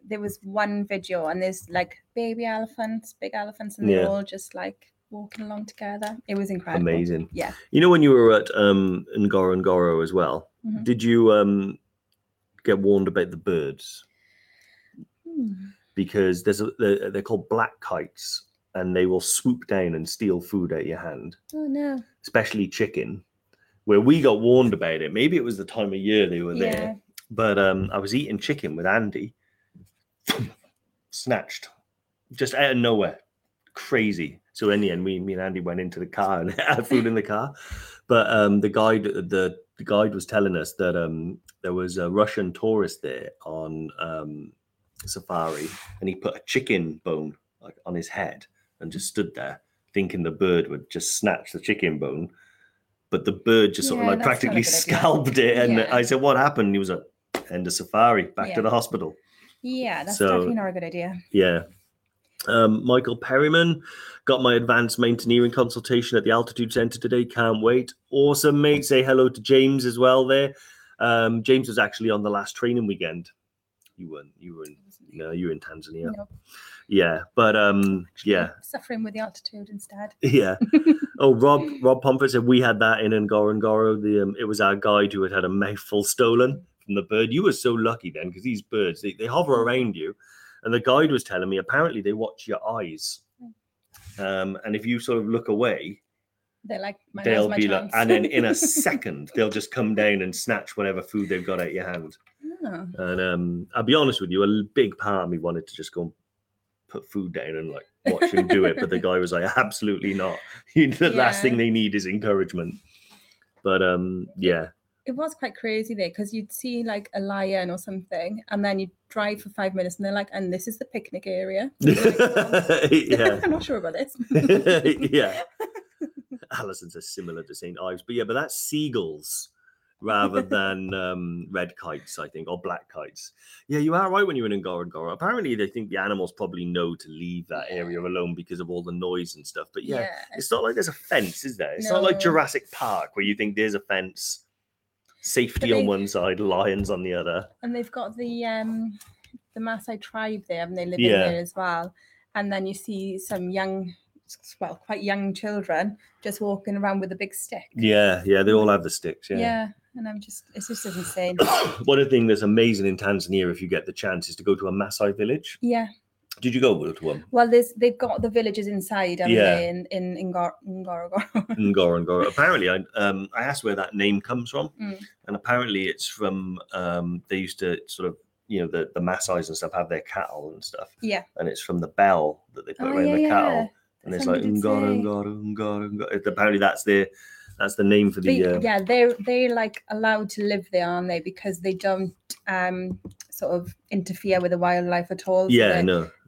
there was one video, and there's like baby elephants, big elephants, and they're all just like walking along together. It was incredible. Amazing. Yeah. You know, when you were at Ngorongoro as well, did you get warned about the birds? Because they're called black kites, and they will swoop down and steal food out of your hand. Oh no. Especially chicken, where we got warned about it. Maybe it was the time of year they were there, but I was eating chicken with Andy. Snatched just out of nowhere. Crazy. So in the end, me and Andy went into the car and had food in the car. But the guide was telling us that there was a Russian tourist there on safari, and he put a chicken bone on his head and just stood there thinking the bird would just snatch the chicken bone. But the bird just sort of practically scalped it. And I said, what happened? And he was like, end of safari, back to the hospital. Yeah, that's definitely not a good idea. Yeah. Michael Perryman, got my advanced mountaineering consultation at the Altitude Center today. Can't wait. Awesome, mate. Say hello to James as well there. James was actually on the last training weekend. You were in Tanzania. No. Yeah, but suffering with the altitude instead. Yeah. Oh, Rob Pomfret said we had that in Ngorongoro. It was our guide who had a mouthful stolen from the bird. You were so lucky then, because these birds, they hover around you. And the guide was telling me, apparently they watch your eyes. And if you sort of look away, they'll be like, and then in a second, they'll just come down and snatch whatever food they've got out of your hand. Oh. And I'll be honest with you, a big part of me wanted to just go and put food down and watch him do it. But the guy was like, absolutely not. The last thing they need is encouragement. But it was quite crazy there, because you'd see a lion or something, and then you'd drive for 5 minutes, and they're like, and this is the picnic area. I'm not sure about this. Yeah. Alison's are similar to St. Ives, but that's seagulls rather than red kites, I think, or black kites. Yeah, you are right when you're in Ngorongoro. Apparently, they think the animals probably know to leave that area alone because of all the noise and stuff. But it's not like there's a fence, is there? It's not like Jurassic Park where you think there's a fence. Safety on one side, lions on the other. And they've got the Maasai tribe there, and they live in there as well. And then you see some young, well, quite young children just walking around with a big stick. Yeah, they all have the sticks. Yeah. And it's just insane. One thing that's amazing in Tanzania, if you get the chance, is to go to a Maasai village. Yeah. Did you go to one? Well, they've got the villages inside, haven't they? In Ngorongoro. Apparently, I asked where that name comes from, and apparently it's from they used to sort of, you know, the Maasais and stuff have their cattle and stuff. Yeah. And it's from the bell that they put around the cattle, and it's like Ngorongoro. Apparently, that's the name for the. They're like allowed to live there, aren't they? Because they don't sort of interfere with the wildlife at all.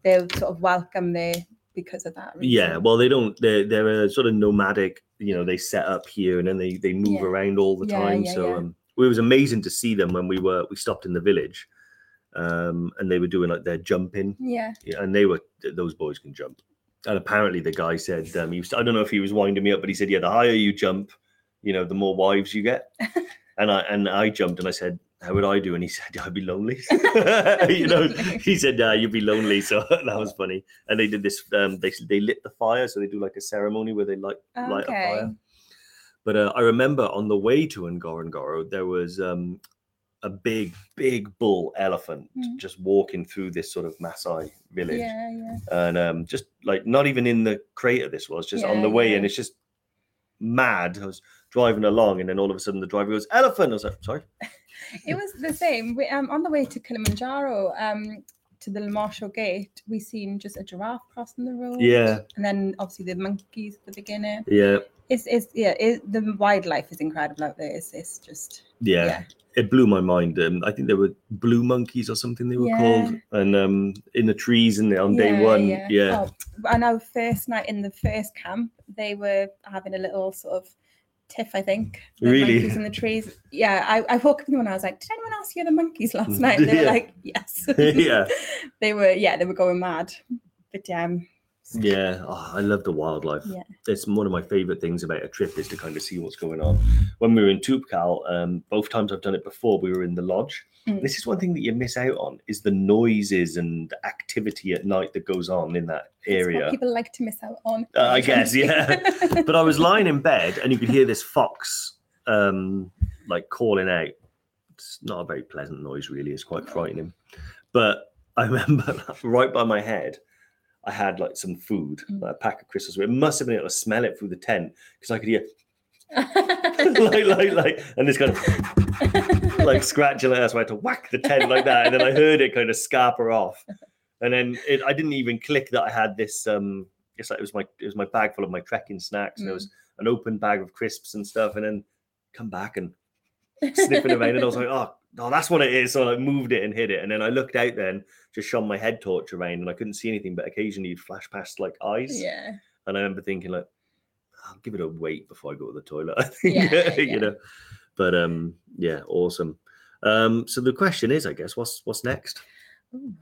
They're sort of welcome there because of that reason. Yeah, well, they don't. They're a sort of nomadic. You know, they set up here and then they move around all the time. It was amazing to see them when we stopped in the village, and they were doing like their jumping. Yeah, and those boys can jump. And apparently the guy said, I don't know if he was winding me up, but he said, "Yeah, the higher you jump, you know, the more wives you get." And I jumped and I said, "How would I do?" And he said, "I'd be lonely." He said, "You'd be lonely." So that was funny. And they did this. They lit the fire, so they do like a ceremony where they light a fire. But I remember on the way to Ngorongoro, there was a big bull elephant just walking through this sort of Maasai village, and just like not even in the crater. This was just on the way, and it's just mad. I was driving along, and then all of a sudden the driver goes, "Elephant!" I was like, "Sorry." It was the same. We, on the way to Kilimanjaro, to the Lemosho gate, we seen just a giraffe crossing the road. Yeah. And then obviously the monkeys at the beginning. Yeah. The wildlife is incredible out there. It's just. Yeah. It blew my mind. I think there were blue monkeys or something they were called, and in the trees on day one. Yeah. Oh, and our first night in the first camp, they were having a little sort of tiff, I think. Really? Monkeys in the trees. Yeah, I woke up in the morning and I was like, "Did anyone else hear the monkeys last night?" And they were like, "Yes." They were going mad. But I love the wildlife. Yeah. It's one of my favorite things about a trip is to kind of see what's going on. When we were in Toubkal, both times I've done it before, we were in the lodge. This is one thing that you miss out on is the noises and the activity at night that goes on in that area. That's what people like to miss out on. I guess, yeah. But I was lying in bed and you could hear this fox like calling out. It's not a very pleasant noise, really. It's quite frightening. But I remember right by my head, I had like some food, like a pack of crystals. It must have been able to smell it through the tent because I could hear and this kind of like scratching like that. So I had to whack the tent like that, and then I heard it kind of scarper off. And then I didn't even click that I had this. It's like it was my bag full of my trekking snacks, and there was an open bag of crisps and stuff. And then come back and sniffing around, and I was like, "Oh. No, that's what it is." So I moved it and hid it. And then I looked out then, just shone my head torch around and I couldn't see anything, but occasionally you'd flash past like eyes. Yeah. And I remember thinking like, I'll give it a wait before I go to the toilet. I think, you know, but awesome. So the question is, I guess, what's next? Ooh,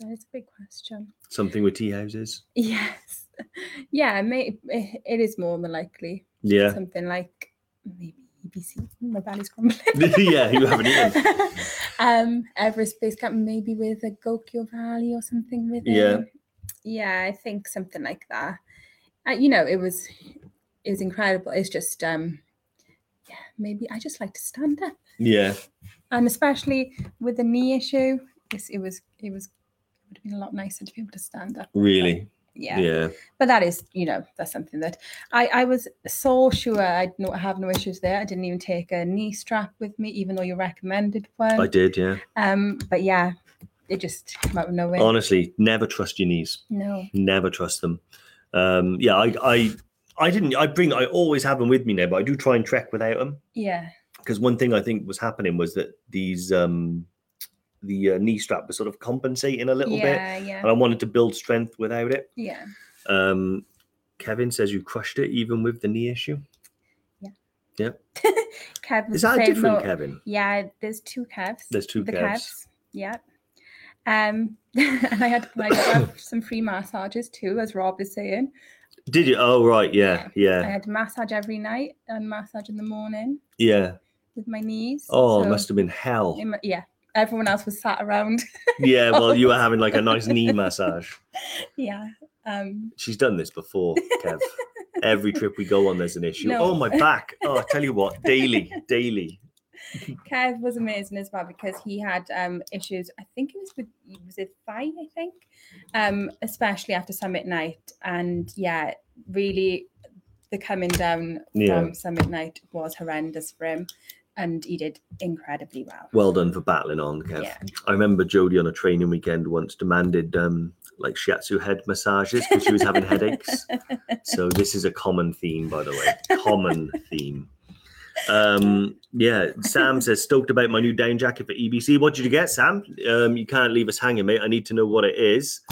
that is a big question. Something with tea houses. Yes. Yeah. It is more than likely. Yeah. Something like maybe. BC. My belly's crumbling. You haven't eaten. Everest Base Camp, maybe with a Gokyo Valley or something with it. Yeah, I think something like that. You know, it was incredible. It's just, maybe I just like to stand up. Yeah. And especially with the knee issue, it would have been a lot nicer to be able to stand up. Really? Yeah. But that is, you know, that's something that I was so sure I'd not have no issues there. I didn't even take a knee strap with me, even though you recommended one. I did, yeah. But yeah, it just came out of nowhere. Honestly, never trust your knees. No. Never trust them. I always have them with me now, but I do try and trek without them. Yeah. Because one thing I think was happening was that these the knee strap was sort of compensating a little bit, and I wanted to build strength without it. Kevin says you crushed it even with the knee issue. Kev is that a different Kevin? There's two Kevs. Kevs. And I had like some free massages too, as Rob is saying. Did you? Oh right. I had to massage every night and massage in the morning. with my knees. Oh, so it must have been hell. Yeah. Everyone else was sat around. Yeah, well, you were having like a nice knee massage. Yeah. She's done this before, Kev. Every trip we go on, there's an issue. No. Oh, my back. Oh, I tell you what, daily. Kev was amazing as well because he had issues. I think it was with his thigh, I think, especially after summit night. And yeah, really, the coming down from summit night was horrendous for him. And he did incredibly well. Well done for battling on, Kev. Yeah. I remember Jodie on a training weekend once demanded like shiatsu head massages because she was having headaches. So this is a common theme, by the way. Common theme. Yeah, Sam says, stoked about my new down jacket for EBC. What did you get, Sam? You can't leave us hanging, mate. I need to know what it is.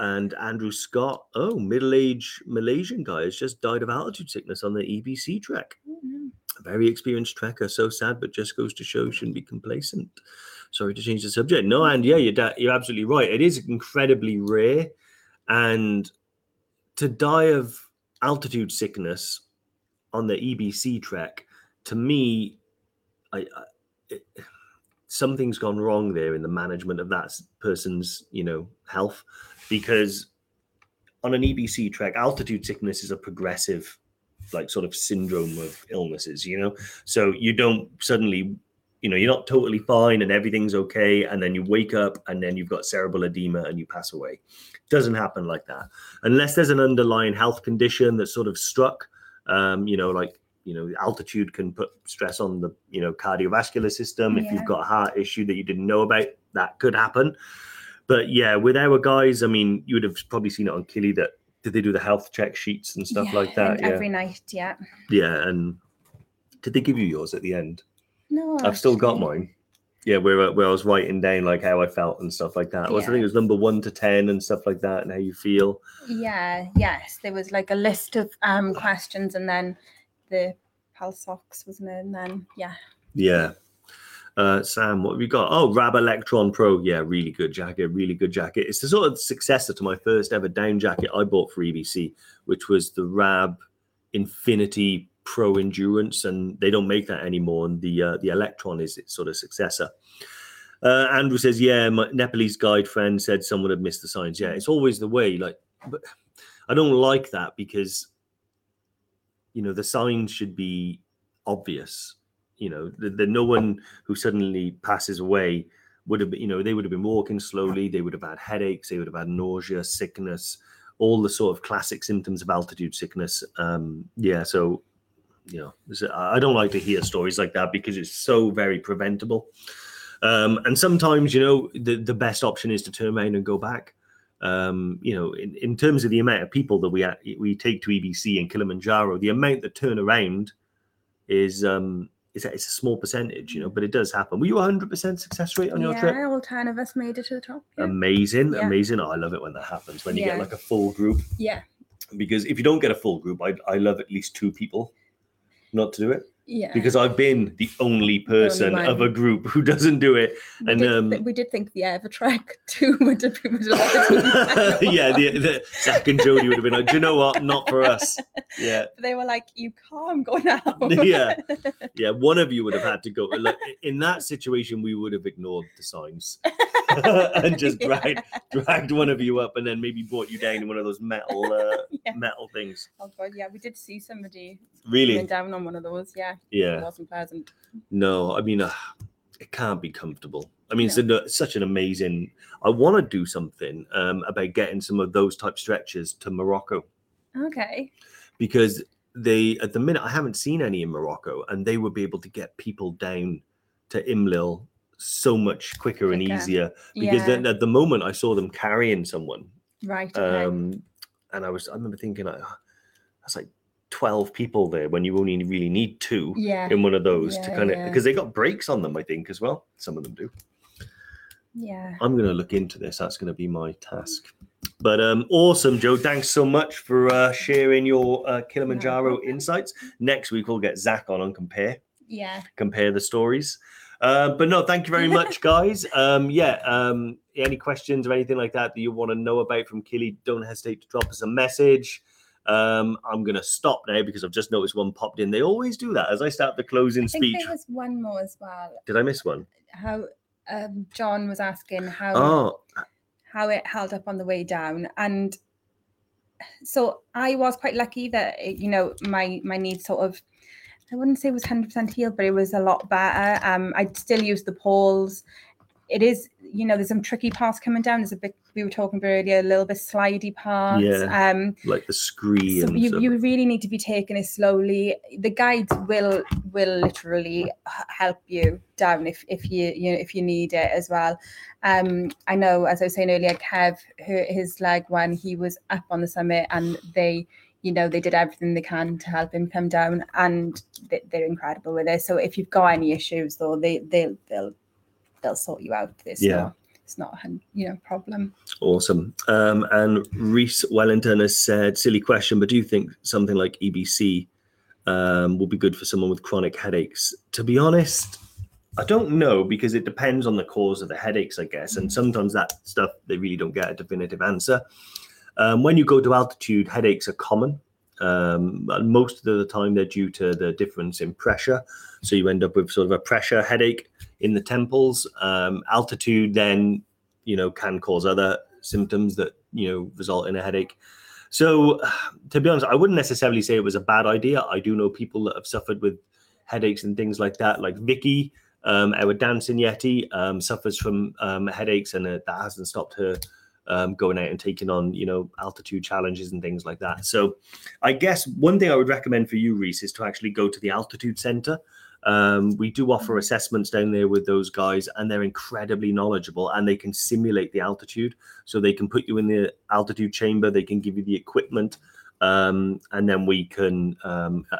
And Andrew Scott, middle-aged Malaysian guy has just died of altitude sickness on the EBC trek. Mm-hmm. A very experienced trekker, so sad, but just goes to show shouldn't be complacent. Sorry to change the subject. No, and yeah, you're absolutely right. It is incredibly rare. And to die of altitude sickness on the EBC trek, to me, something's gone wrong there in the management of that person's, health. Because on an EBC trek, altitude sickness is a progressive, sort of syndrome of illnesses, So you don't suddenly, you're not totally fine and everything's okay. And then you wake up and then you've got cerebral edema and you pass away. It doesn't happen like that. Unless there's an underlying health condition that's sort of struck, altitude can put stress on the, cardiovascular system. Yeah. If you've got a heart issue that you didn't know about, that could happen. But yeah, with our guys, you would have probably seen it on Kili that did they do the health check sheets and stuff like that? Yeah, every night, yeah. Yeah, and did they give you yours at the end? No, I've still got mine. Yeah, where I was writing down how I felt and stuff like that. Yeah. I think it was number 1 to 10 and stuff like that, and how you feel. Yeah, yes, there was a list of questions, and then the pulse ox wasn't it, and then yeah. Yeah. Sam, what have we got? Oh, Rab Electron Pro. Yeah, really good jacket, really good jacket. It's the sort of successor to my first ever down jacket I bought for EBC, which was the Rab Infinity Pro Endurance, and they don't make that anymore, and the Electron is its sort of successor. Andrew says, yeah, my Nepalese guide friend said someone had missed the signs. Yeah, it's always the way. But I don't like that because, the signs should be obvious. The no one who suddenly passes away would have, they would have been walking slowly. They would have had headaches. They would have had nausea, sickness, all the sort of classic symptoms of altitude sickness. So, I don't like to hear stories like that because it's so very preventable. And sometimes, the best option is to turn around and go back. In terms of the amount of people that we take to EBC and Kilimanjaro, the amount that turn around is, it's a small percentage, but it does happen. Were you 100% success rate on your trip? Yeah, all 10 of us made it to the top. Yeah. Amazing. Oh, I love it when that happens, when you get a full group. Yeah. Because if you don't get a full group, I love at least 2 people not to do it. Yeah. Because I've been the only person of a group who doesn't do it. We did think the EverTrack too would have been. Yeah, Zach and Jodie would have been like, do you know what? Not for us. Yeah. But they were like, you can't go now. Yeah. Yeah. One of you would have had to go. In that situation, we would have ignored the signs and just dragged one of you up and then maybe brought you down in one of those metal things. Oh, God. Yeah. We did see somebody really down on one of those. Yeah. Yeah. It wasn't pleasant. No, it can't be comfortable. It's such an amazing. I want to do something about getting some of those type stretches to Morocco. Okay. Because at the minute, I haven't seen any in Morocco, and they would be able to get people down to Imlil so much quicker and easier. Because then at the moment, I saw them carrying someone. Right. Okay. And I remember thinking, that's 12 people there when you only really need 2 in one of those to kind of, because they got brakes on them, I think, as well. Some of them do. Yeah. I'm going to look into this. That's going to be my task. But awesome, Joe. Thanks so much for sharing your Kilimanjaro insights. Next week, we'll get Zach on and compare. Yeah. Compare the stories. But no, thank you very much, guys. Any questions or anything like that you want to know about from Kili, don't hesitate to drop us a message. I'm going to stop now because I've just noticed one popped in. They always do that as I start the closing speech. I think there was one more as well. Did I miss one? How John was asking how it held up on the way down. And so I was quite lucky that, you know, my knee sort of, I wouldn't say it was 100% healed, but it was a lot better. I'd still use the poles. It is, you know, there's some tricky parts coming down. There's a bit, we were talking about earlier, a little bit slidey parts. Yeah, like the screen. So you really need to be taking it slowly. The guides will literally help you down if you need it as well. I know, as I was saying earlier, Kev, his leg when he was up on the summit, and they, you know, they did everything they can to help him come down, and they're incredible with it. So if you've got any issues, though, they'll sort you out. It's not a problem. Awesome. And Reese Wellington has said, silly question, but do you think something like EBC will be good for someone with chronic headaches? To be honest, I don't know, because it depends on the cause of the headaches, I guess. And sometimes that stuff, they really don't get a definitive answer. When you go to altitude, headaches are common. And most of the time they're due to the difference in pressure. So you end up with sort of a pressure headache in the temples. Altitude then, you know, can cause other symptoms that, you know, result in a headache. So to be honest, I wouldn't necessarily say it was a bad idea. I do know people that have suffered with headaches and things like that, like Vicky, our dancing Yeti, suffers from headaches, and that hasn't stopped her going out and taking on, you know, altitude challenges and things like that. So I guess one thing I would recommend for you, Reese, is to actually go to the Altitude Center. We do offer assessments down there with those guys, and they're incredibly knowledgeable, and they can simulate the altitude. So they can put you in the altitude chamber, they can give you the equipment, and then we can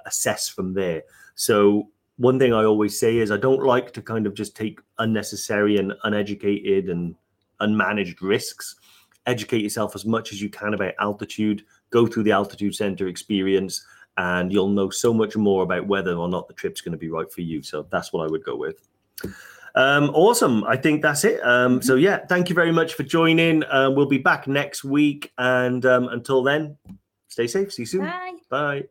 assess from there. So one thing I always say is I don't like to kind of just take unnecessary and uneducated and unmanaged risks. Educate yourself as much as you can about altitude, go through the Altitude Center experience, and you'll know so much more about whether or not the trip's going to be right for you. So that's what I would go with. Awesome. I think that's it. So yeah, thank you very much for joining. We'll be back next week. And until then, stay safe. See you soon. Bye.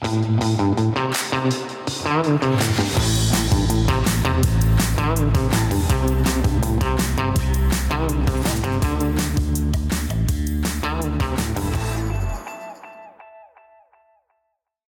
Bye.